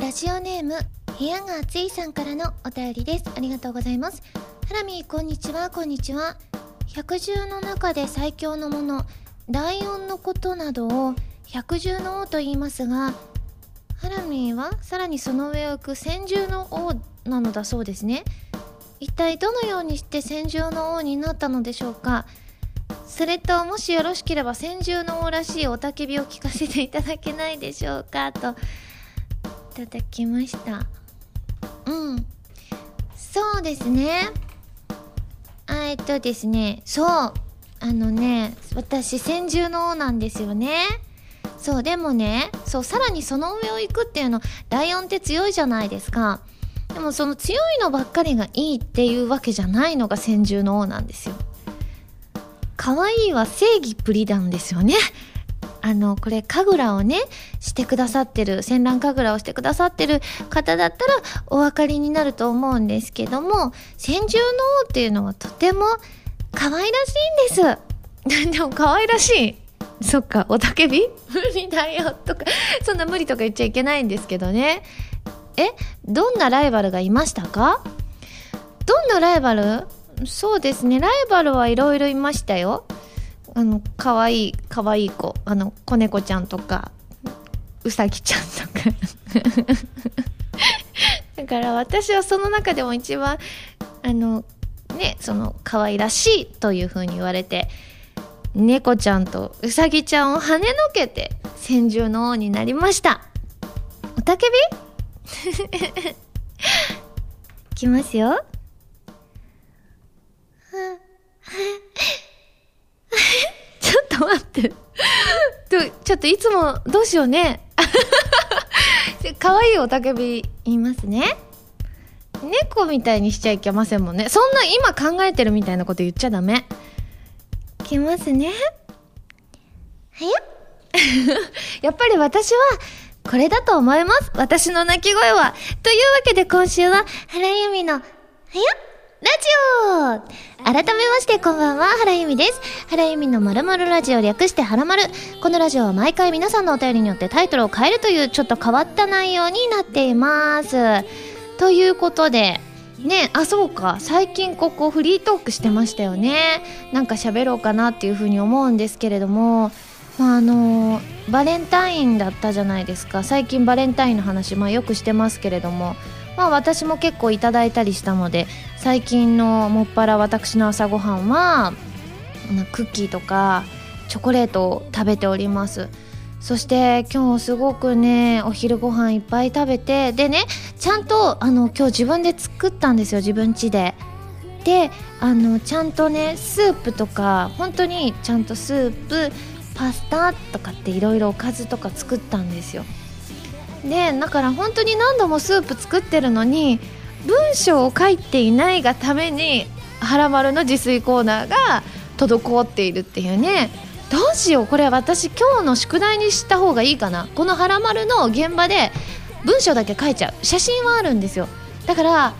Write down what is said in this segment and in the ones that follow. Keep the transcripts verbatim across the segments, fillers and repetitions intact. ラジオネーム部屋が暑いさんからのお便りです。ありがとうございます。ハラミーこんにちは。こんにちは。百獣の中で最強のものライオンのことなどを百獣の王と言いますが、ハラミーはさらにその上を行く千獣の王なのだそうですね。一体どのようにして千獣の王になったのでしょうか。それともしよろしければ千獣の王らしい雄たけびを聞かせていただけないでしょうかといただきました。うんそうですねえっとですねそうあのね私千獣の王なんですよね。そうでもねそうさらにその上を行くっていうのライオンって強いじゃないですか。でもその強いのばっかりがいいっていうわけじゃないのが千獣の王なんですよ。可愛いは正義プリなんですよね。あのこれ神楽をねしてくださってる戦乱神楽をしてくださってる方だったらお分かりになると思うんですけども、千獣の王っていうのはとても可愛らしいんです。でも可愛らしいそっかおたけび無理だよとかそんな無理とか言っちゃいけないんですけどね。えどんなライバルがいましたか。どんなライバルそうですねライバルはいろいろいましたよ。あの可愛い可愛い子あの子猫ちゃんとかうさぎちゃんとかだから私はその中でも一番あのねその可愛らしいという風に言われて猫ちゃんとうさぎちゃんを跳ねのけて千獣の王になりました。おたけびいきますよ。ちょっと待ってちょっといつもどうしようねかわいいおたけび言いますね。猫みたいにしちゃいけませんもんね。そんな今考えてるみたいなこと言っちゃダメ。いきますねはややっぱり私はこれだと思います。私の鳴き声はというわけで今週は原由美のはやラジオ改めましてこんばんは原由美です。原由美のまるまるラジオ略してはらまる。このラジオは毎回皆さんのお便りによってタイトルを変えるというちょっと変わった内容になっています。ということでねあそうか最近ここフリートークしてましたよね。なんか喋ろうかなっていうふうに思うんですけれども、まあ、あのバレンタインだったじゃないですか。最近バレンタインの話、まあ、よくしてますけれどもまあ私も結構いただいたりしたので最近のもっぱら私の朝ごはんはクッキーとかチョコレートを食べております。そして今日すごくねお昼ご飯いっぱい食べてでねちゃんとあの今日自分で作ったんですよ自分家で。であのちゃんとねスープとか本当にちゃんとスープパスタとかっていろいろおかずとか作ったんですよ。でだから本当に何度もスープ作ってるのに文章を書いていないがためにはらまるの自炊コーナーが滞っているっていうね。どうしようこれ私今日の宿題にした方がいいかな。このはらまるの現場で文章だけ書いちゃう。写真はあるんですよ。だから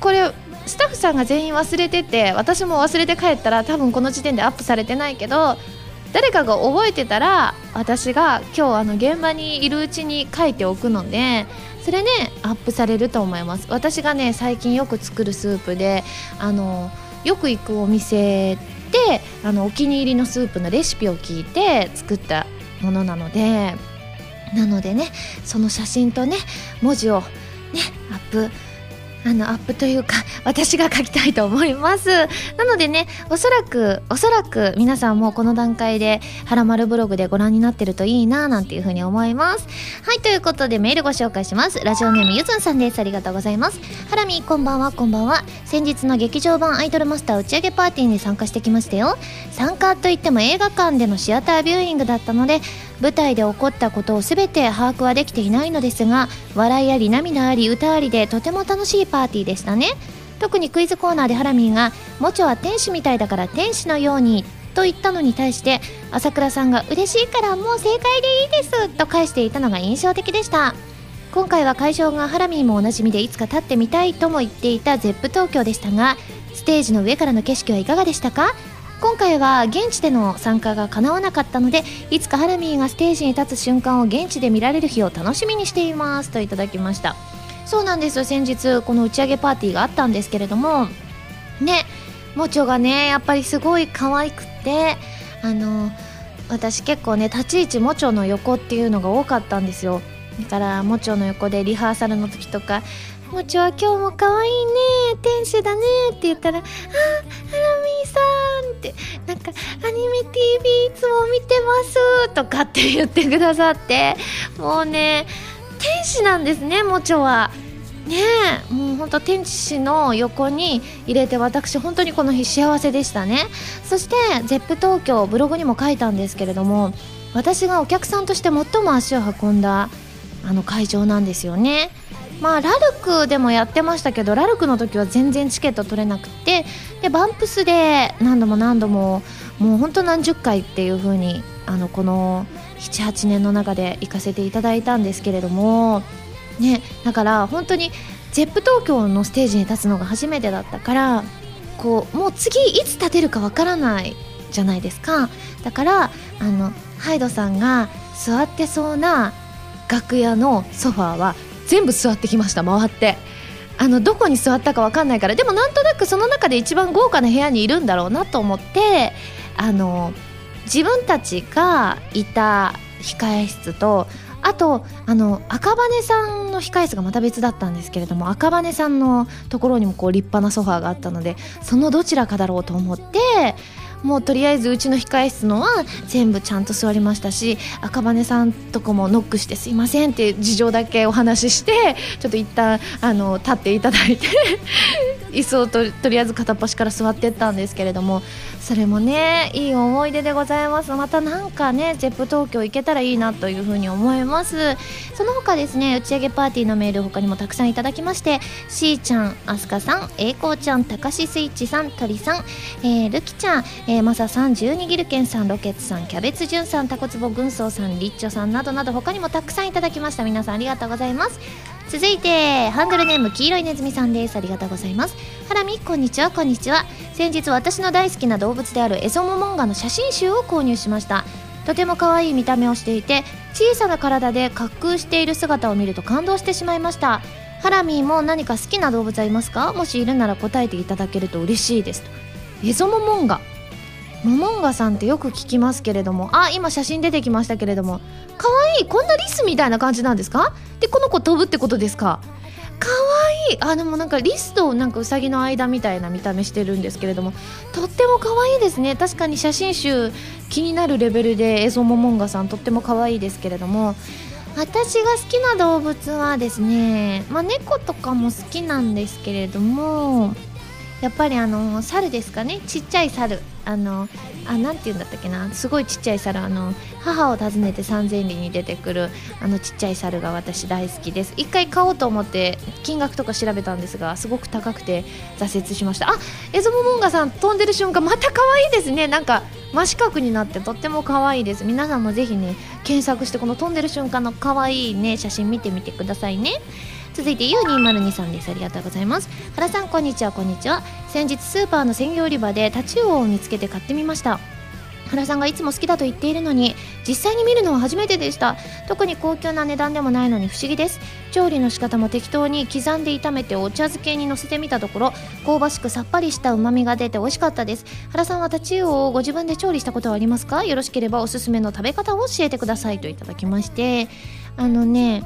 これスタッフさんが全員忘れてて私も忘れて帰ったら多分この時点でアップされてないけど誰かが覚えてたら私が今日あの現場にいるうちに書いておくのでそれねアップされると思います。私がね最近よく作るスープであのよく行くお店であのお気に入りのスープのレシピを聞いて作ったものなのでなのでねその写真とね文字をねアップあのアップというか私が書きたいと思います。なのでねおそらくおそらく皆さんもこの段階ではらまるブログでご覧になってるといいななんていうふうに思います。はいということでメールご紹介します。ラジオネームゆずんさんです。ありがとうございます。ハラミこんばんは。こんばんは。先日の劇場版アイドルマスター打ち上げパーティーに参加してきましたよ。参加といっても映画館でのシアタービューイングだったので舞台で起こったことを全て把握はできていないのですが笑いあり涙あり歌ありでとても楽しいパーティーでしたね。特にクイズコーナーでハラミーがもちょは天使みたいだから天使のようにと言ったのに対して朝倉さんが嬉しいからもう正解でいいですと返していたのが印象的でした。今回は会場がハラミーもおなじみでいつか立ってみたいとも言っていたゼップ東京でしたがステージの上からの景色はいかがでしたか。今回は現地での参加が叶わなかったので、いつかハラミーがステージに立つ瞬間を現地で見られる日を楽しみにしていますといただきました。そうなんですよ、先日この打ち上げパーティーがあったんですけれどもね、モチョがねやっぱりすごい可愛くて、あの私結構ね立ち位置モチョの横っていうのが多かったんですよ。だからモチョの横でリハーサルの時とか、モチョは今日も可愛いね天使だねって言ったら、あ、ハラミーさんってなんかアニメ ティーブイ いつも見てますとかって言ってくださって、もうね天使なんですねモチョはねえ、もう本当天使の横に入れて、私本当にこの日幸せでしたね。そして ゼップ 東京ブログにも書いたんですけれども、私がお客さんとして最も足を運んだあの会場なんですよね。まあラルクでもやってましたけど、ラルクの時は全然チケット取れなくて、でバンプスで何度も何度ももう本当何十回っていう風にあのこのななはちねんの中で行かせていただいたんですけれどもね、だから本当に ゼップ 東京のステージに立つのが初めてだったから、こうもう次いつ立てるかわからないじゃないですか。だからあのハイドさんが座ってそうな楽屋のソファーは全部座ってきました、回って。あのどこに座ったかわかんないから、でもなんとなくその中で一番豪華な部屋にいるんだろうなと思って、あの自分たちがいた控え室と、あとあの赤羽さんの控え室がまた別だったんですけれども、赤羽さんのところにもこう立派なソファーがあったので、そのどちらかだろうと思って、もうとりあえずうちの控え室のは全部ちゃんと座りましたし、赤羽さんとこもノックしてすいませんって事情だけお話しして、ちょっと一旦あの立っていただいて椅子を と, とりあえず片っ端から座ってったんですけれども、それもねいい思い出でございます。またなんかね ゼップ 東京行けたらいいなというふうに思います。その他ですね、打ち上げパーティーのメール他にもたくさんいただきまして、しーちゃん、あすかさん、えいこうちゃん、たかしスイッチさん、とりさん、えー、るきちゃん、えー、まささん、十二ギルケンさん、ロケツさん、キャベツじゅんさん、たこつぼぐんそうさん、りっちょさんなどなど、他にもたくさんいただきました。皆さんありがとうございます。続いてハンドルネーム黄色いネズミさんです。ありがとうございます。ハラミこんにちは。こんにちは。先日私の大好きな動物であるエゾモモンガの写真集を購入しました。とても可愛い見た目をしていて、小さな体で滑空している姿を見ると感動してしまいました。ハラミも何か好きな動物はいますか？もしいるなら答えていただけると嬉しいです。エゾモモンガ、モモンガさんってよく聞きますけれども、あ、今写真出てきましたけれども、かわいい。こんなリスみたいな感じなんですか？で、この子飛ぶってことですか？かわいい。あ、でもなんかリスとなんかウサギの間みたいな見た目してるんですけれども、とってもかわいいですね。確かに写真集気になるレベルでエゾモモンガさんとってもかわいいですけれども、私が好きな動物はですね、まあ、猫とかも好きなんですけれども、やっぱりあの猿ですかね。ちっちゃい猿、あのあなんていうんだったっけな、すごいちっちゃい猿、あの母を訪ねて三千里に出てくるあのちっちゃい猿が私大好きです。一回買おうと思って金額とか調べたんですが、すごく高くて挫折しました。あ、エゾモモンガさん飛んでる瞬間また可愛いですね。なんか真四角になってとっても可愛いです。皆さんもぜひね検索してこの飛んでる瞬間の可愛いね写真見てみてくださいね。続いて ユーにーまるに さんです。ありがとうございます。原さんこんにちは。こんにちは。先日スーパーの鮮魚売り場でタチウオを見つけて買ってみました。原さんがいつも好きだと言っているのに実際に見るのは初めてでした。特に高級な値段でもないのに不思議です。調理の仕方も適当に刻んで炒めてお茶漬けにのせてみたところ、香ばしくさっぱりした旨味が出て美味しかったです。原さんはタチウオをご自分で調理したことはありますか？よろしければおすすめの食べ方を教えてくださいといただきまして、あのね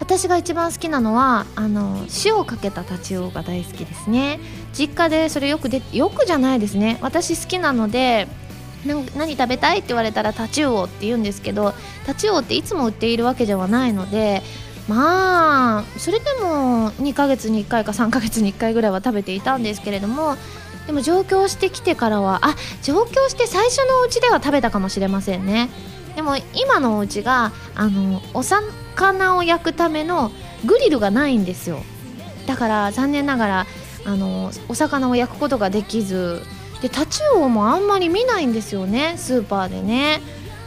私が一番好きなのはあの塩をかけたタチウオが大好きですね。実家でそれよくでよくじゃないですね、私好きなので、な何食べたいって言われたらタチウオって言うんですけど、タチウオっていつも売っているわけではないので、まあそれでもにかげつにいっかいかさんかげつにいっかいぐらいは食べていたんですけれども、でも上京してきてからは、あ、上京して最初のうちでは食べたかもしれませんね。でも今のお家があのお魚を焼くためのグリルがないんですよ。だから残念ながらあのお魚を焼くことができずで、タチウオもあんまり見ないんですよね、スーパーでね。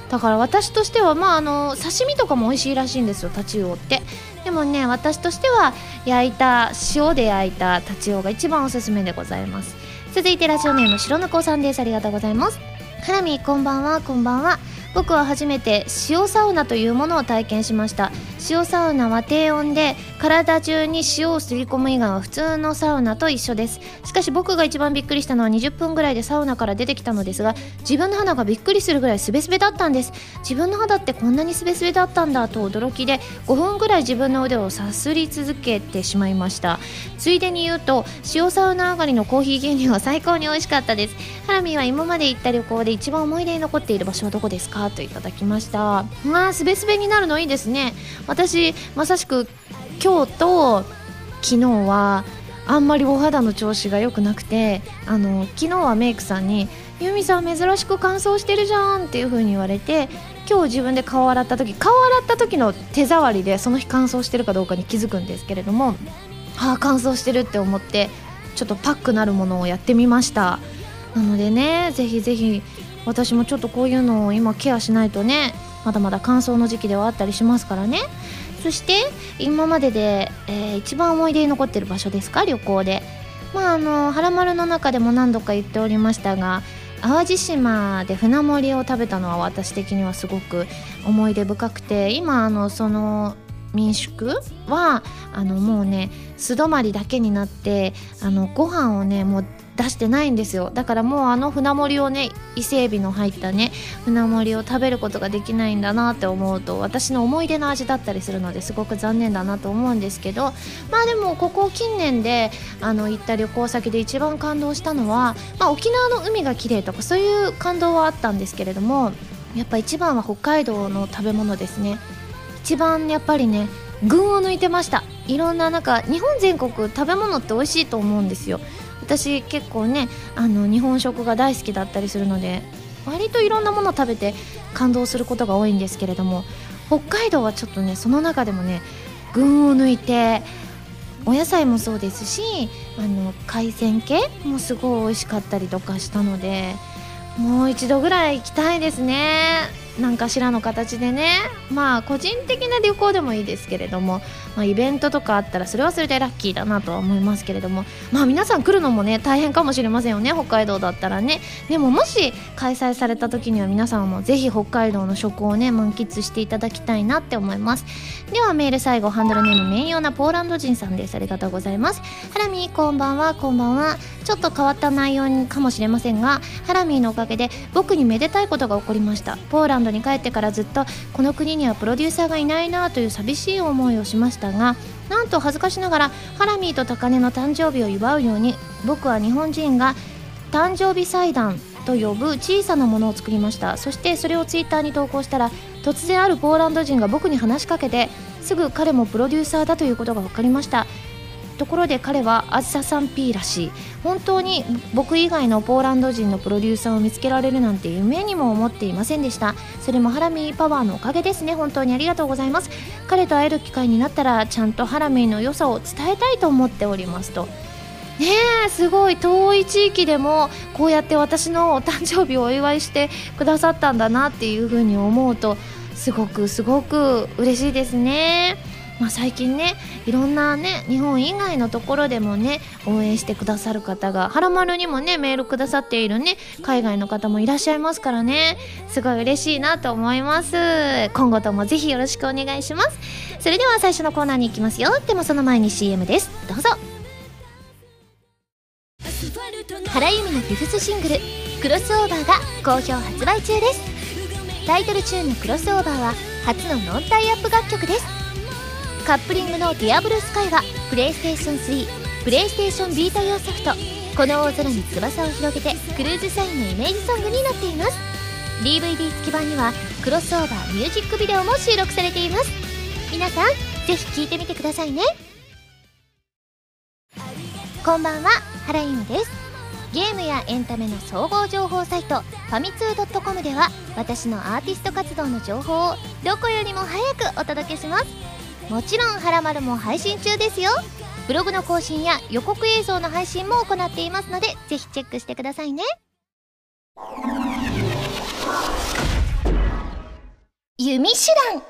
だから私としては、まあ、あの刺身とかも美味しいらしいんですよ、タチウオって。でもね、私としては焼いた塩で焼いたタチウオが一番おすすめでございます。続いてラジオネーム白猫さんです。ありがとうございます。ハラミこんばんは。こんばんは。僕は初めて塩サウナというものを体験しました。塩サウナは低温で体中に塩をすり込む以外は普通のサウナと一緒です。しかし僕が一番びっくりしたのはにじゅっぷんぐらいでサウナから出てきたのですが、自分の肌がびっくりするぐらいスベスベだったんです。自分の肌ってこんなにスベスベだったんだと驚きでごふんぐらい自分の腕をさすり続けてしまいました。ついでに言うと塩サウナ上がりのコーヒー牛乳は最高に美味しかったです。ハラミは今まで行った旅行で一番思い出に残っている場所はどこですかといただきました。あ、すべすべになるのいいですね。私まさしく今日と昨日はあんまりお肌の調子が良くなくて、あの昨日はメイクさんにユミさん珍しく乾燥してるじゃんっていう風に言われて、今日自分で顔洗った時顔洗った時の手触りでその日乾燥してるかどうかに気づくんですけれども、あ、乾燥してるって思ってちょっとパックなるものをやってみました。なのでね、ぜひぜひ私もちょっとこういうのを今ケアしないとね、まだまだ乾燥の時期ではあったりしますからね。そして今までで、えー、一番思い出に残ってる場所ですか、旅行で。まああのハラマルの中でも何度か言っておりましたが、淡路島で船盛りを食べたのは私的にはすごく思い出深くて、今あのその民宿はあのもうね素泊まりだけになって、あのご飯をねもう出してないんですよ。だからもうあの船盛りをね、伊勢海老の入ったね船盛りを食べることができないんだなって思うと、私の思い出の味だったりするのですごく残念だなと思うんですけど、まあでもここ近年であの行った旅行先で一番感動したのは、まあ、沖縄の海が綺麗とかそういう感動はあったんですけれども、やっぱ一番は北海道の食べ物ですね。一番やっぱりね群を抜いてました。いろんな、なんか日本全国食べ物って美味しいと思うんですよ。私結構ねあの日本食が大好きだったりするので、割といろんなもの食べて感動することが多いんですけれども、北海道はちょっとねその中でもね群を抜いて、お野菜もそうですしあの海鮮系もすごい美味しかったりとかしたので、もう一度ぐらい行きたいですね。なんかしらの形でね、まあ個人的な旅行でもいいですけれども、まあ、イベントとかあったらそれはそれでラッキーだなとは思いますけれども、まあ皆さん来るのもね大変かもしれませんよね、北海道だったらね。でももし開催された時には皆さんもぜひ北海道の食をね満喫していただきたいなって思います。ではメール最後、ハンドルネーム名誉なポーランド人さんです。ありがとうございます。ハラミこんばんは。こんばんは。ちょっと変わった内容かもしれませんが、ハラミのおかげで僕にめでたいことが起こりました。ポーランドに帰ってからずっとこの国にはプロデューサーがいないなという寂しい思いをしましたが、なんと恥ずかしながらハラミーと高根の誕生日を祝うように僕は日本人が誕生日祭壇と呼ぶ小さなものを作りました。そしてそれをツイッターに投稿したら、突然あるポーランド人が僕に話しかけて、すぐ彼もプロデューサーだということが分かりました。ところで彼はあずささん P らしい。本当に僕以外のポーランド人のプロデューサーを見つけられるなんて夢にも思っていませんでした。それもハラミーパワーのおかげですね。本当にありがとうございます。彼と会える機会になったらちゃんとハラミーの良さを伝えたいと思っておりますと。ねえ、すごい遠い地域でもこうやって私のお誕生日をお祝いしてくださったんだなっていうふうに思うと、すごくすごく嬉しいですね。まあ、最近ねいろんなね日本以外のところでもね応援してくださる方が、ハラマルにもねメールくださっているね海外の方もいらっしゃいますからね、すごい嬉しいなと思います。今後ともぜひよろしくお願いします。それでは最初のコーナーに行きますよ。でもその前に シーエム です。どうぞ。原由美のフィフスシングルクロスオーバーが好評発売中です。タイトルチューンのクロスオーバーは初のノンタイアップ楽曲です。カップリングの DearBlueSky はプレイステーションスリー、プレイステーションビータ用ソフト「この大空に翼を広げて」クルーズサインのイメージソングになっています。 ディーブイディー 付き版にはクロスオーバーミュージックビデオも収録されています。皆さんぜひ聴いてみてくださいね。こんばんは、原由美です。ゲームやエンタメの総合情報サイトファミツー .com では私のアーティスト活動の情報をどこよりも早くお届けします。もちろんハラマルも配信中ですよ。ブログの更新や予告映像の配信も行っていますので、ぜひチェックしてくださいね。弓手段。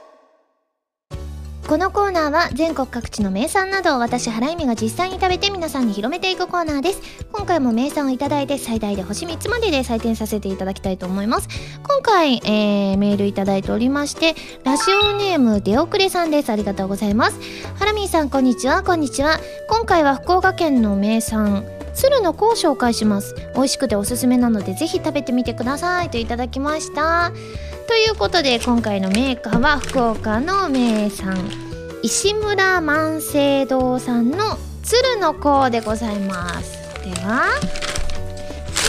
このコーナーは全国各地の名産などを私原由美が実際に食べて皆さんに広めていくコーナーです。今回も名産をいただいて最大で星みっつまでで採点させていただきたいと思います。今回、えー、メールいただいておりまして、ラジオネーム出遅れさんです。ありがとうございます。原美さんこんにちは。こんにちは。今回は福岡県の名産鶴の子を紹介します。美味しくておすすめなのでぜひ食べてみてくださいといただきました。ということで今回のメーカーは福岡の名産石村万世堂さんの鶴の子でございます。ではよ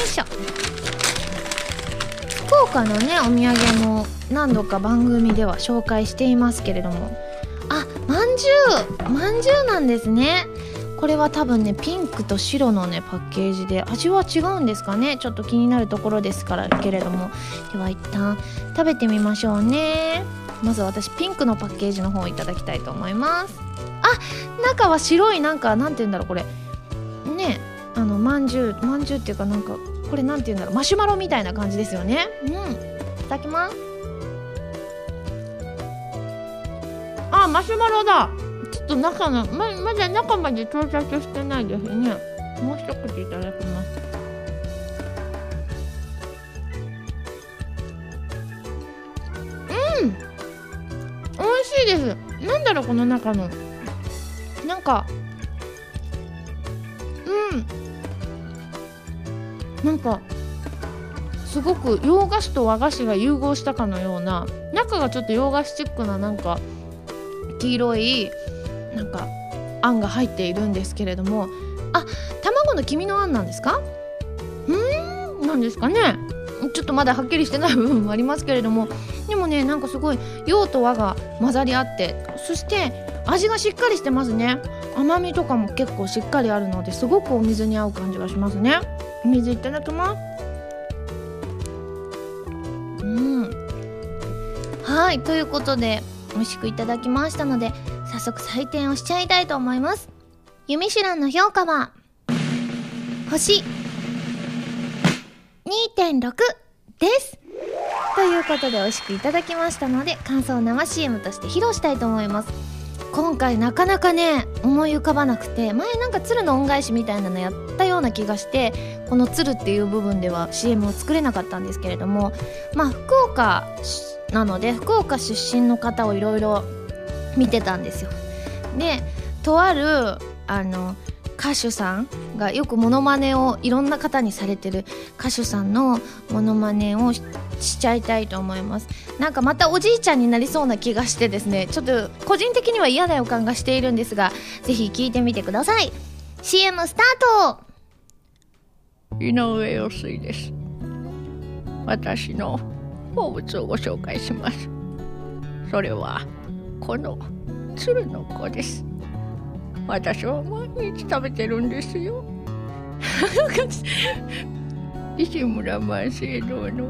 いしょ、福岡のねお土産も何度か番組では紹介していますけれども、あ、まんじゅうまんじゅうなんですね。これは多分ねピンクと白のねパッケージで、味は違うんですかね、ちょっと気になるところですからけれども、では一旦食べてみましょうね。まず私ピンクのパッケージの方をいただきたいと思います。あ、中は白い、なんかなんて言うんだろうこれね、あのまんじゅうまんじゅうっていうかなんかこれなんて言うんだろう、マシュマロみたいな感じですよね。うん、いただきます。あ、マシュマロだ。ちょっと中の ま, まだ中まで到着してないですね。もう一口いただきます。うん、美味しいです。なんだろうこの中のなんか、うん、なんかすごく洋菓子と和菓子が融合したかのような、中がちょっと洋菓子チックななんか黄色いなんかあんが入っているんですけれども、あ、卵の黄身のあんなんですか？んー、なんですかね。ちょっとまだはっきりしてない部分もありますけれども、でもねなんかすごい洋と和が混ざり合って、そして味がしっかりしてますね。甘みとかも結構しっかりあるので、すごくお水に合う感じがしますね。お水いただきます。うん、はい、ということで美味しくいただきましたので、早速採点をしちゃいたいと思います。ユミシュランの評価は星 にてんろく です。ということで美味しくいただきましたので、感想を生 シーエム として披露したいと思います。今回なかなかね思い浮かばなくて、前なんか鶴の恩返しみたいなのやったような気がして、この鶴っていう部分では シーエム を作れなかったんですけれども、まあ福岡なので福岡出身の方をいろいろ見てたんですよ。で、とあるあの歌手さんがよくモノマネをいろんな方にされてる歌手さんのモノマネを し, しちゃいたいと思います。なんかまたおじいちゃんになりそうな気がしてですね、ちょっと個人的には嫌な予感がしているんですが、ぜひ聞いてみてください。 シーエム スタート。井上陽水です。私の好物をご紹介します。それはこの鶴の子です。私は毎日食べてるんですよ石村万世堂の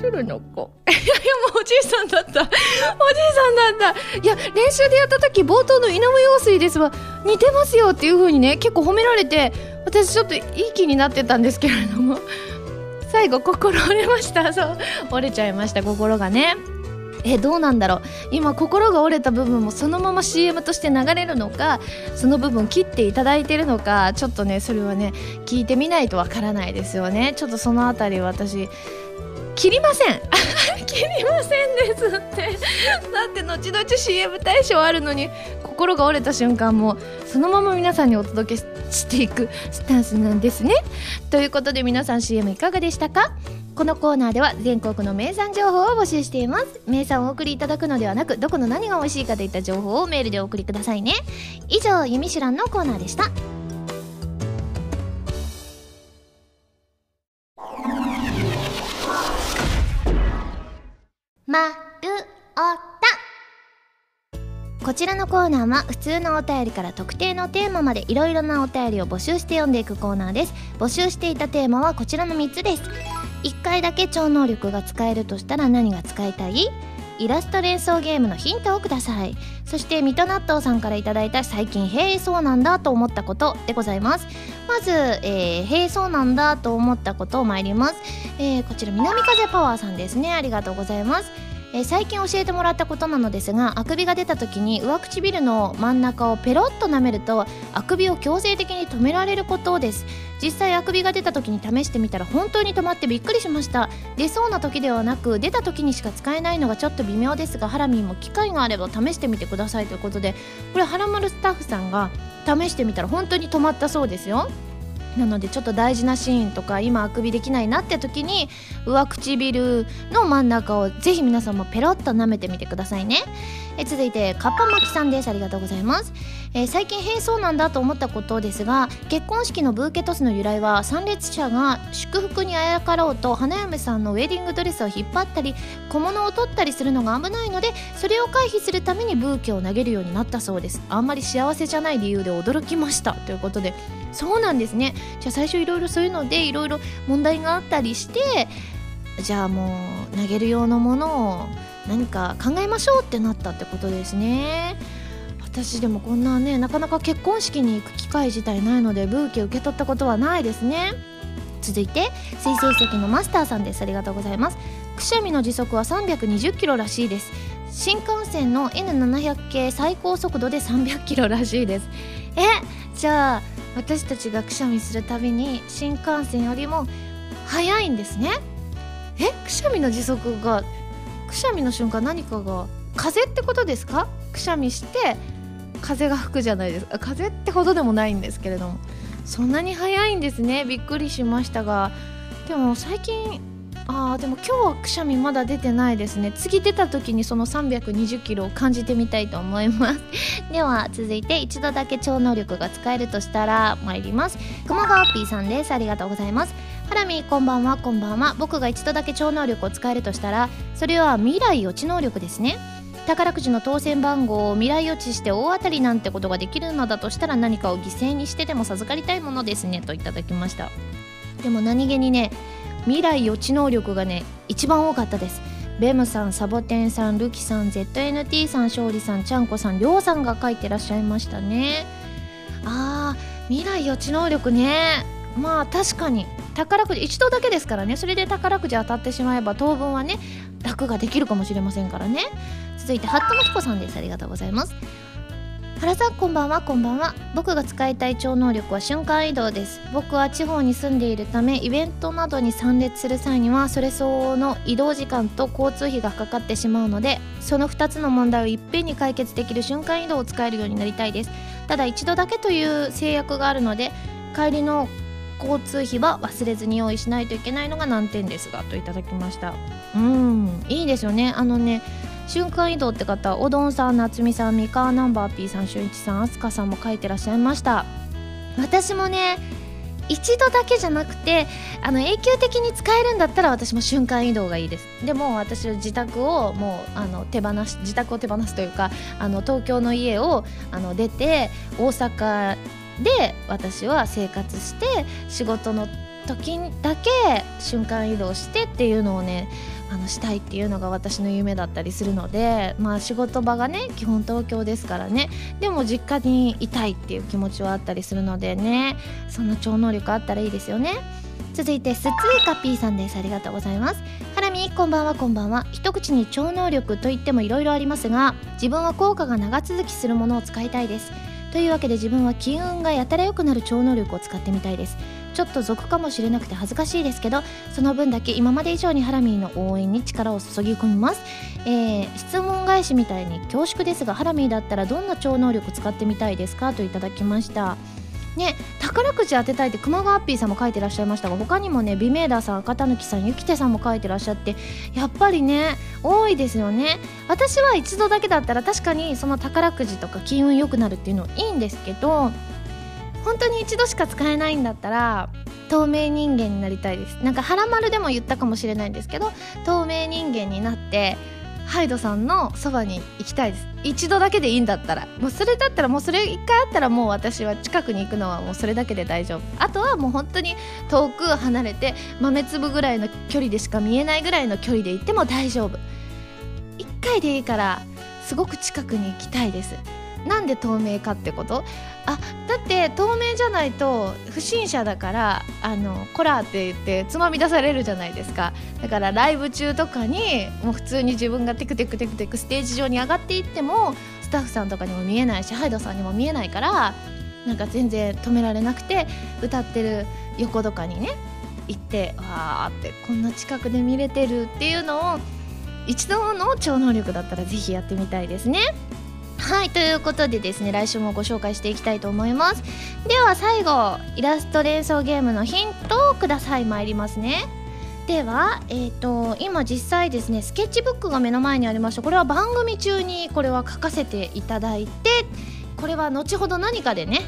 鶴の子いやいや、もうおじいさんだったおじいさんだった。いや、練習でやった時冒頭の井上陽水ですわ似てますよっていう風にね結構褒められて、私ちょっといい気になってたんですけれども、最後心折れました。そう、折れちゃいました、心がね。え、どうなんだろう、今心が折れた部分もそのまま シーエム として流れるのか、その部分切っていただいてるのか、ちょっとねそれはね聞いてみないとわからないですよね。ちょっとそのあたり私切りません切りませんですってだって後々 シーエム 大賞あるのに、心が折れた瞬間もそのまま皆さんにお届けしていくスタンスなんですね。ということで皆さん シーエム いかがでしたか？このコーナーでは全国の名産情報を募集しています。名産をお送りいただくのではなく、どこの何が美味しいかといった情報をメールでお送りくださいね。以上、ユミシュランのコーナーでした。まるおた。こちらのコーナーは普通のお便りから特定のテーマまでいろいろなお便りを募集して読んでいくコーナーです。募集していたテーマはこちらのみっつです。いっかいだけ超能力が使えるとしたら何が使いたい？イラスト連想ゲームのヒントをください。そして水戸納豆さんからいただいた最近へえそうなんだと思ったことでございます。まず、えー、へえそうなんだと思ったことを参ります。えー、こちら南風パワーさんですね。ありがとうございます。えー、最近教えてもらったことなのですが、あくびが出た時に上唇の真ん中をペロッと舐めるとあくびを強制的に止められることです。実際あくびが出た時に試してみたら本当に止まってびっくりしました。出そうな時ではなく出た時にしか使えないのがちょっと微妙ですが、ハラミーも機会があれば試してみてくださいということで、これはらまるスタッフさんが試してみたら本当に止まったそうですよ。なのでちょっと大事なシーンとか今あくびできないなって時に上唇の真ん中をぜひ皆さんもペロッと舐めてみてくださいね。え続いてカッパ巻さんです。ありがとうございます、えー、最近変装なんだと思ったことですが、結婚式のブーケトスの由来は参列者が祝福にあやかろうと花嫁さんのウェディングドレスを引っ張ったり小物を取ったりするのが危ないので、それを回避するためにブーケを投げるようになったそうです。あんまり幸せじゃない理由で驚きましたということで、そうなんですね。じゃあ最初いろいろそういうのでいろいろ問題があったりして、じゃあもう投げる用のものを何か考えましょうってなったってことですね。私でもこんなね、なかなか結婚式に行く機会自体ないのでブーケ受け取ったことはないですね。続いて水星石のマスターさんです。ありがとうございます。くしゃみの時速はさんびゃくにじゅっキロらしいです。新幹線の エヌななひゃく 系最高速度でさんびゃくキロらしいです。えじゃあ私たちがくしゃみするたびに新幹線よりも速いんですね。えくしゃみの時速が、くしゃみの瞬間何かが風ってことですか？くしゃみして風が吹くじゃないですか。風ってほどでもないんですけれども、そんなに速いんですね。びっくりしましたが、でも最近あでも今日はくしゃみまだ出てないですね。次出た時にそのさんびゃくにじゅっキロを感じてみたいと思いますでは続いて一度だけ超能力が使えるとしたら参ります。熊川 P さんです。ありがとうございます。ハラミーこんばんは。こんばんは。僕が一度だけ超能力を使えるとしたら、それは未来予知能力ですね。宝くじの当選番号を未来予知して大当たりなんてことができるのだとしたら、何かを犠牲にしてでも授かりたいものですねといただきました。でも何気にね、未来予知能力がね一番多かったです。ベムさん、サボテンさん、ルキさん、 ゼットエヌティー さん、勝利さん、ちゃんこさん、りょうさんが書いてらっしゃいましたね。あー未来予知能力ね、まあ確かに宝くじ一度だけですからね。それで宝くじ当たってしまえば当分はね楽ができるかもしれませんからね。続いてハットモヒコさんです。ありがとうございます。原さんこんばんは。こんばんは。僕が使いたい超能力は瞬間移動です。僕は地方に住んでいるため、イベントなどに参列する際にはそれ相応の移動時間と交通費がかかってしまうので、そのふたつの問題をいっぺんに解決できる瞬間移動を使えるようになりたいです。ただ一度だけという制約があるので、帰りの交通費は忘れずに用意しないといけないのが難点ですがといただきました。うーんいいですよね。あのね瞬間移動って方、おどんさん、なつみさん、みかわナンバー P さん、しゅんいちさん、あすかさんも書いてらっしゃいました。私もね一度だけじゃなくて、あの永久的に使えるんだったら私も瞬間移動がいいです。でも私は自宅をもうあの手放し自宅を手放すというか、あの東京の家をあの出て大阪で私は生活して、仕事の時だけ瞬間移動してっていうのをねあのしたいっていうのが私の夢だったりするので、まあ仕事場がね基本東京ですからね。でも実家にいたいっていう気持ちはあったりするのでね、その超能力あったらいいですよね。続いてスツーカ P さんです。ありがとうございます。ハラミこんばんは。こんばんは。一口に超能力といってもいろいろありますが、自分は効果が長続きするものを使いたいです。というわけで自分は金運がやたら良くなる超能力を使ってみたいです。ちょっと俗かもしれなくて恥ずかしいですけど、その分だけ今まで以上にハラミーの応援に力を注ぎ込みます、えー、質問返しみたいに恐縮ですが、ハラミーだったらどんな超能力使ってみたいですかといただきましたね。宝くじ当てたいって熊川Pさんも書いてらっしゃいましたが、他にもねビメーダーさん、赤たぬきさん、ゆきてさんも書いてらっしゃって、やっぱりね多いですよね。私は一度だけだったら確かにその宝くじとか金運良くなるっていうのいいんですけど、本当に一度しか使えないんだったら透明人間になりたいです。なんかハラマルでも言ったかもしれないんですけど、透明人間になってハイドさんのそばに行きたいです。一度だけでいいんだったら、もうそれだったらもうそれ一回あったらもう私は近くに行くのはもうそれだけで大丈夫。あとはもう本当に遠く離れて豆粒ぐらいの距離でしか見えないぐらいの距離で行っても大丈夫。一回でいいからすごく近くに行きたいです。なんで透明かってこと？あ、だって透明じゃないと不審者だからあのコラーって言ってつまみ出されるじゃないですか。だからライブ中とかにもう普通に自分がテクテクテクテクステージ上に上がっていってもスタッフさんとかにも見えないしハイドさんにも見えないからなんか全然止められなくて、歌ってる横とかにね行ってわーってこんな近くで見れてるっていうのを一度の超能力だったらぜひやってみたいですね。はい、ということでですね、来週もご紹介していきたいと思います。では最後イラスト連想ゲームのヒントをください。参りますね。では、えーと、今実際ですねスケッチブックが目の前にありました。これは番組中にこれは書かせていただいて、これは後ほど何かでね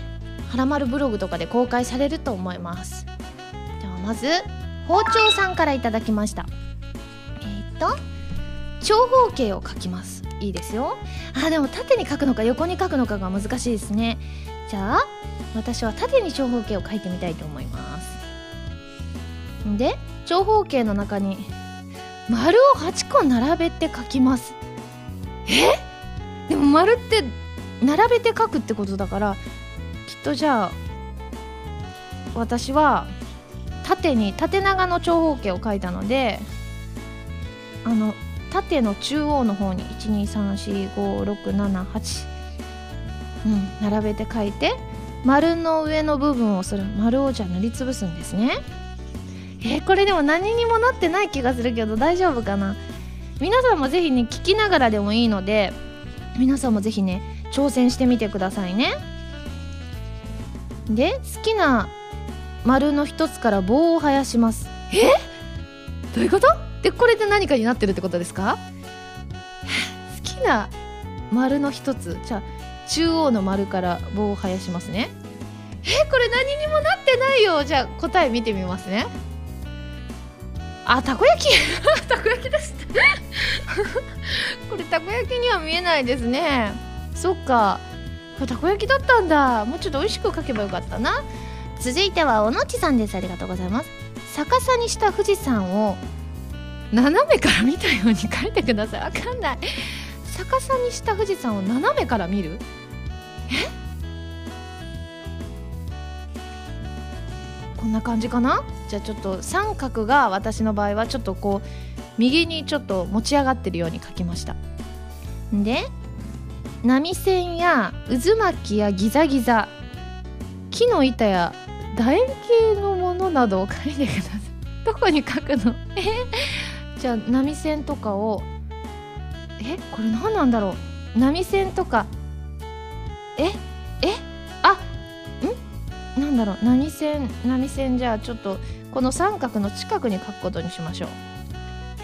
はらまるブログとかで公開されると思います。ではまず包丁さんからいただきました。えーと長方形を書きます。いいですよ。あ、でも縦に書くのか横に書くのかが難しいですね。じゃあ私は縦に長方形を書いてみたいと思います。で長方形の中に丸をはっこ並べて書きます。えでも丸って並べて書くってことだからきっと、じゃあ私は縦に縦長の長方形を書いたので、あの縦の中央の方に いち、に、さん、し、ご、ろく、なな、はち、うん、並べて書いて丸の上の部分をそれ丸をじゃ塗りつぶすんですね。えー、これでも何にもなってない気がするけど大丈夫かな。皆さんもぜひね聞きながらでもいいので皆さんもぜひね挑戦してみてくださいね。で好きな丸の一つから棒を生やします。えどういうこと？でこれで何かになってるってことですか？好きな丸の一つ、じゃあ中央の丸から棒を生やしますね。えこれ何にもなってないよ。じゃあ答え見てみますね。あ、たこ焼きたこ焼きでしたこれたこ焼きには見えないですね。そっか、これたこ焼きだったんだ。もうちょっと美味しく書けばよかったな。続いてはおのちさんです。ありがとうございます。逆さにした富士山を斜めから見たように書いてください。わかんない。逆さにした富士山を斜めから見る？え？こんな感じかな？じゃあちょっと三角が私の場合はちょっとこう右にちょっと持ち上がってるように書きました。で、波線や渦巻きやギザギザ、木の板や楕円形のものなどを書いてください。どこに書くの？え？じゃあ波線とかを、えこれ何なんだろう。波線とか、ええあんなんだろう。波線波線じゃあちょっとこの三角の近くに書くことにしましょう。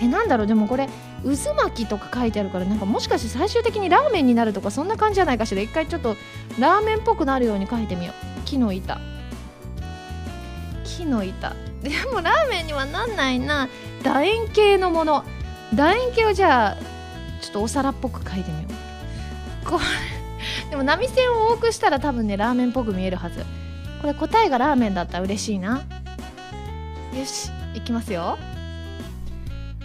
えなんだろう。でもこれ渦巻きとか書いてあるからなんかもしかして最終的にラーメンになるとかそんな感じじゃないかしら。一回ちょっとラーメンっぽくなるように書いてみよう。木の板木の板でもラーメンにはなんないな。楕円形のもの、楕円形をじゃあちょっとお皿っぽく描いてみよう。これでも波線を多くしたら多分ねラーメンっぽく見えるはず。これ答えがラーメンだったら嬉しいな。よしいきますよ。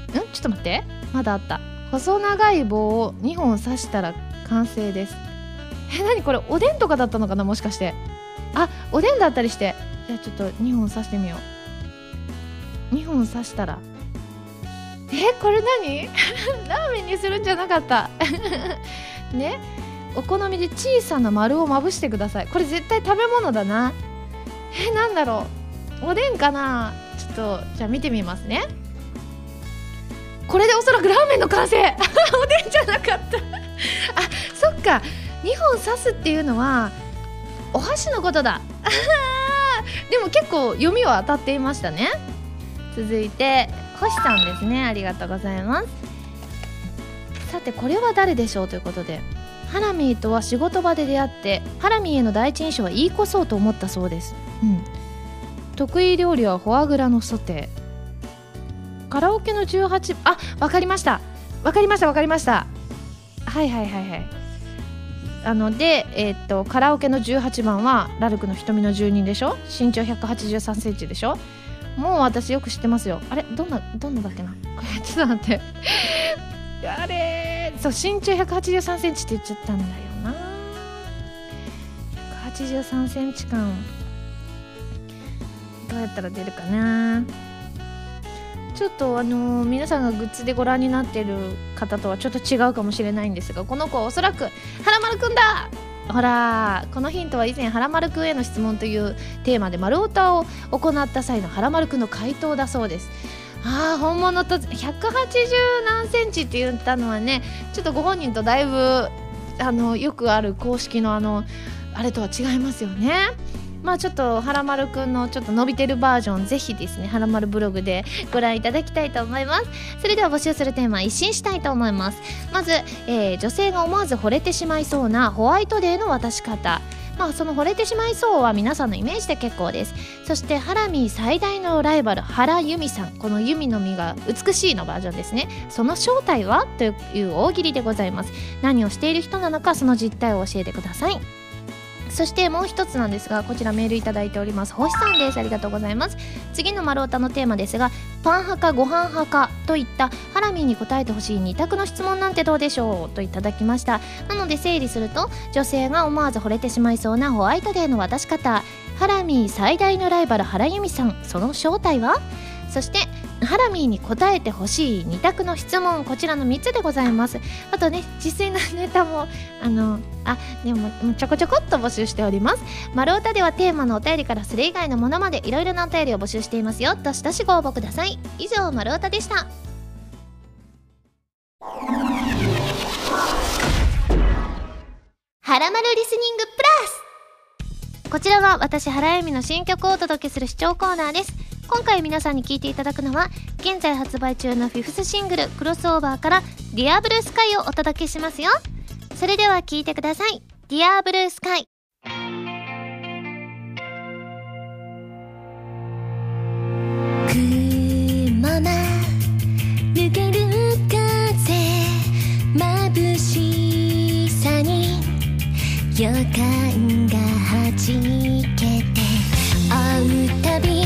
んちょっと待って、まだあった。細長い棒をにほん刺したら完成です。え何これ、おでんとかだったのかな、もしかして。あおでんだったりして、じゃあちょっとにほん刺してみよう。にほん刺したら、えこれ何ラーメンにするんじゃなかったね、お好みで小さな丸をまぶしてください。これ絶対食べ物だな。えなんだろう、おでんかな。ちょっとじゃあ見てみますね。これでおそらくラーメンの完成おでんじゃなかったあそっか、にほん刺すっていうのはお箸のことだでも結構読みは当たっていましたね。続いて星さんですね。ありがとうございます。さてこれは誰でしょうということで、ハラミーとは仕事場で出会ってハラミーへの第一印象はいい子そうと思ったそうです、うん、得意料理はフォアグラのソテー、カラオケのじゅうはち、あ、わかりましたわかりましたわかりました、はいはいはいはい。あので、えー、っとカラオケのじゅうはちばんはラルクの瞳の住人でしょ、身長ひゃくはちじゅうさんセンチでしょ、もう私よく知ってますよ。あれどんなどんなだっけな、これちょっと待ってあれそう身長ひゃくはちじゅうさんセンチって言っちゃったんだよな。はちじゅうさんセンチ間どうやったら出るかな。ちょっとあのー、皆さんがグッズでご覧になってる方とはちょっと違うかもしれないんですが、この子はおそらくはらまるくんだ。ほら、このヒントは以前はらまるくんへの質問というテーマで丸太を行った際のはらまるくんの回答だそうです。あー、本物とひゃくはちじゅうなんセンチって言ったのはね、ちょっとご本人とだいぶあのよくある公式のあのあれとは違いますよね。まあちょっとはらまるくんのちょっと伸びてるバージョン、ぜひですねはらまるブログでご覧いただきたいと思います。それでは募集するテーマ一新したいと思います。まず、えー、女性が思わず惚れてしまいそうなホワイトデーの渡し方。まあその惚れてしまいそうは皆さんのイメージで結構です。そしてハラミー最大のライバル原由美さん、この由美の実が美しいのバージョンですね。その正体はという大喜利でございます。何をしている人なのか、その実態を教えてください。そしてもう一つなんですが、こちらメールいただいております。星さんです。ありがとうございます。次の丸太のテーマですが、パン派かご飯派かといったハラミーに答えてほしいに択の質問なんてどうでしょうといただきました。なので整理すると、女性が思わず惚れてしまいそうなホワイトデーの渡し方、ハラミー最大のライバル原由美さん、その正体は。そしてハラミーに答えてほしいに択の質問、こちらのみっつでございます。あとね、実際のネタもあのあでもちょこちょこっと募集しております。丸太ではテーマのお便りからそれ以外のものまでいろいろなお便りを募集していますよ。どしどしご応募ください。以上、丸太でした。はらまるリスニングプラス、こちらは私原由美の新曲をお届けする視聴コーナーです。今回皆さんに聴いていただくのは、現在発売中のフィフスシングルクロスオーバーからディアブルースカイをお届けしますよ。それでは聴いてください。ディアブルースカイ。雲間抜ける風、眩しさに予感がはじけて、会うたび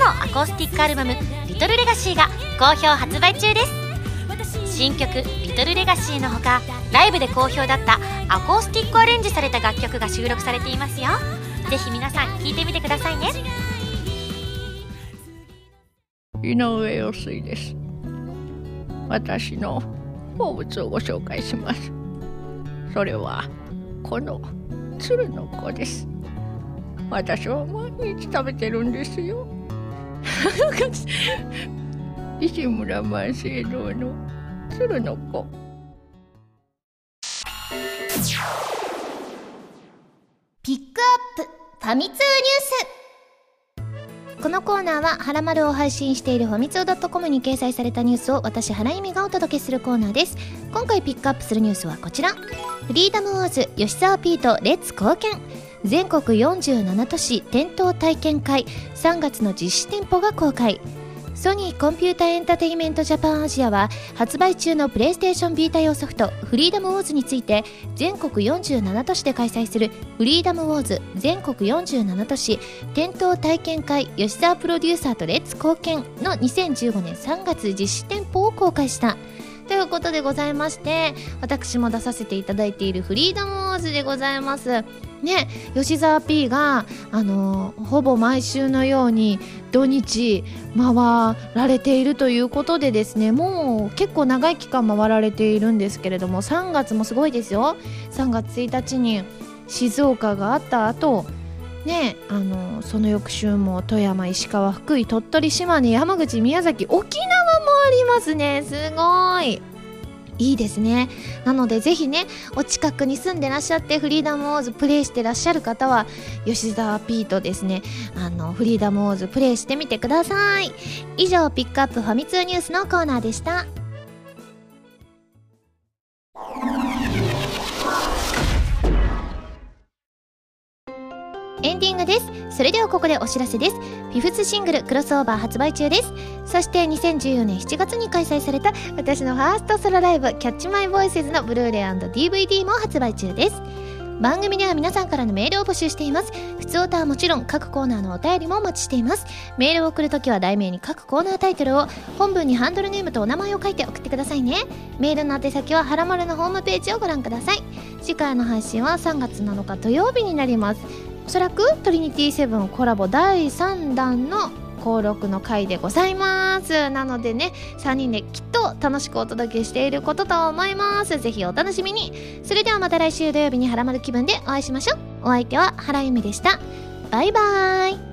アコースティックアルバム「リトルレガシー」が好評発売中です。新曲「リトルレガシー」のほか、ライブで好評だったアコースティックアレンジされた楽曲が収録されていますよ。ぜひ皆さん聴いてみてくださいね。井上陽水です。私の好物をご紹介します。それはこの鶴の子です。私は毎日食べてるんですよ。石村万世堂の鶴の子。ピックアップファミ通ニュース。このコーナーははらまるを配信しているファミツー .com に掲載されたニュースを私原由美がお届けするコーナーです。今回ピックアップするニュースはこちら。フリーダムウォーズ吉沢 P とレッツ貢献、全国よんじゅうななとし店頭体験会、さんがつの実施店舗が公開。ソニーコンピュータエンタテイメントジャパンアジアは発売中のプレイステーションビータ用ソフトフリーダムウォーズについて、全国よんじゅうななとしで開催するフリーダムウォーズ全国よんじゅうななとし店頭体験会吉沢プロデューサーとレッツ貢献のにせんじゅうごねんさんがつ実施店舗を公開したということでございまして、私も出させていただいているフリーダムウォーズでございます。ね、吉沢 P が、あのー、ほぼ毎週のように土日回られているということでですね、もう結構長い期間回られているんですけれども、さんがつもすごいですよ。さんがつついたちに静岡があった後ね、あのその翌週も富山、石川、福井、鳥取、島根、山口、宮崎、沖縄もありますね。すごいいいですね。なのでぜひね、お近くに住んでらっしゃってフリーダムウォーズプレイしてらっしゃる方は吉沢 P とですね、あのフリーダムウォーズプレイしてみてください。以上、ピックアップファミ通ニュースのコーナーでした。エンディングです。それではここでお知らせです。フィフスシングルクロスオーバー発売中です。そしてにせんじゅうよねんしちがつに開催された私のファーストソロライブキャッチマイボイセズのブルーレイ &ディーブイディー も発売中です。番組では皆さんからのメールを募集しています。普通歌はもちろん各コーナーのお便りもお待ちしています。メールを送るときは題名に各コーナータイトルを、本文にハンドルネームとお名前を書いて送ってくださいね。メールの宛先はハラマルのホームページをご覧ください。次回の配信はさんがつなのか土曜日になります。おそらくトリニティセブンコラボだいさんだんの公録の回でございます。なのでね、さんにんできっと楽しくお届けしていることと思います。ぜひお楽しみに。それではまた来週土曜日にハラマル気分でお会いしましょう。お相手は原由美でした。バイバーイ。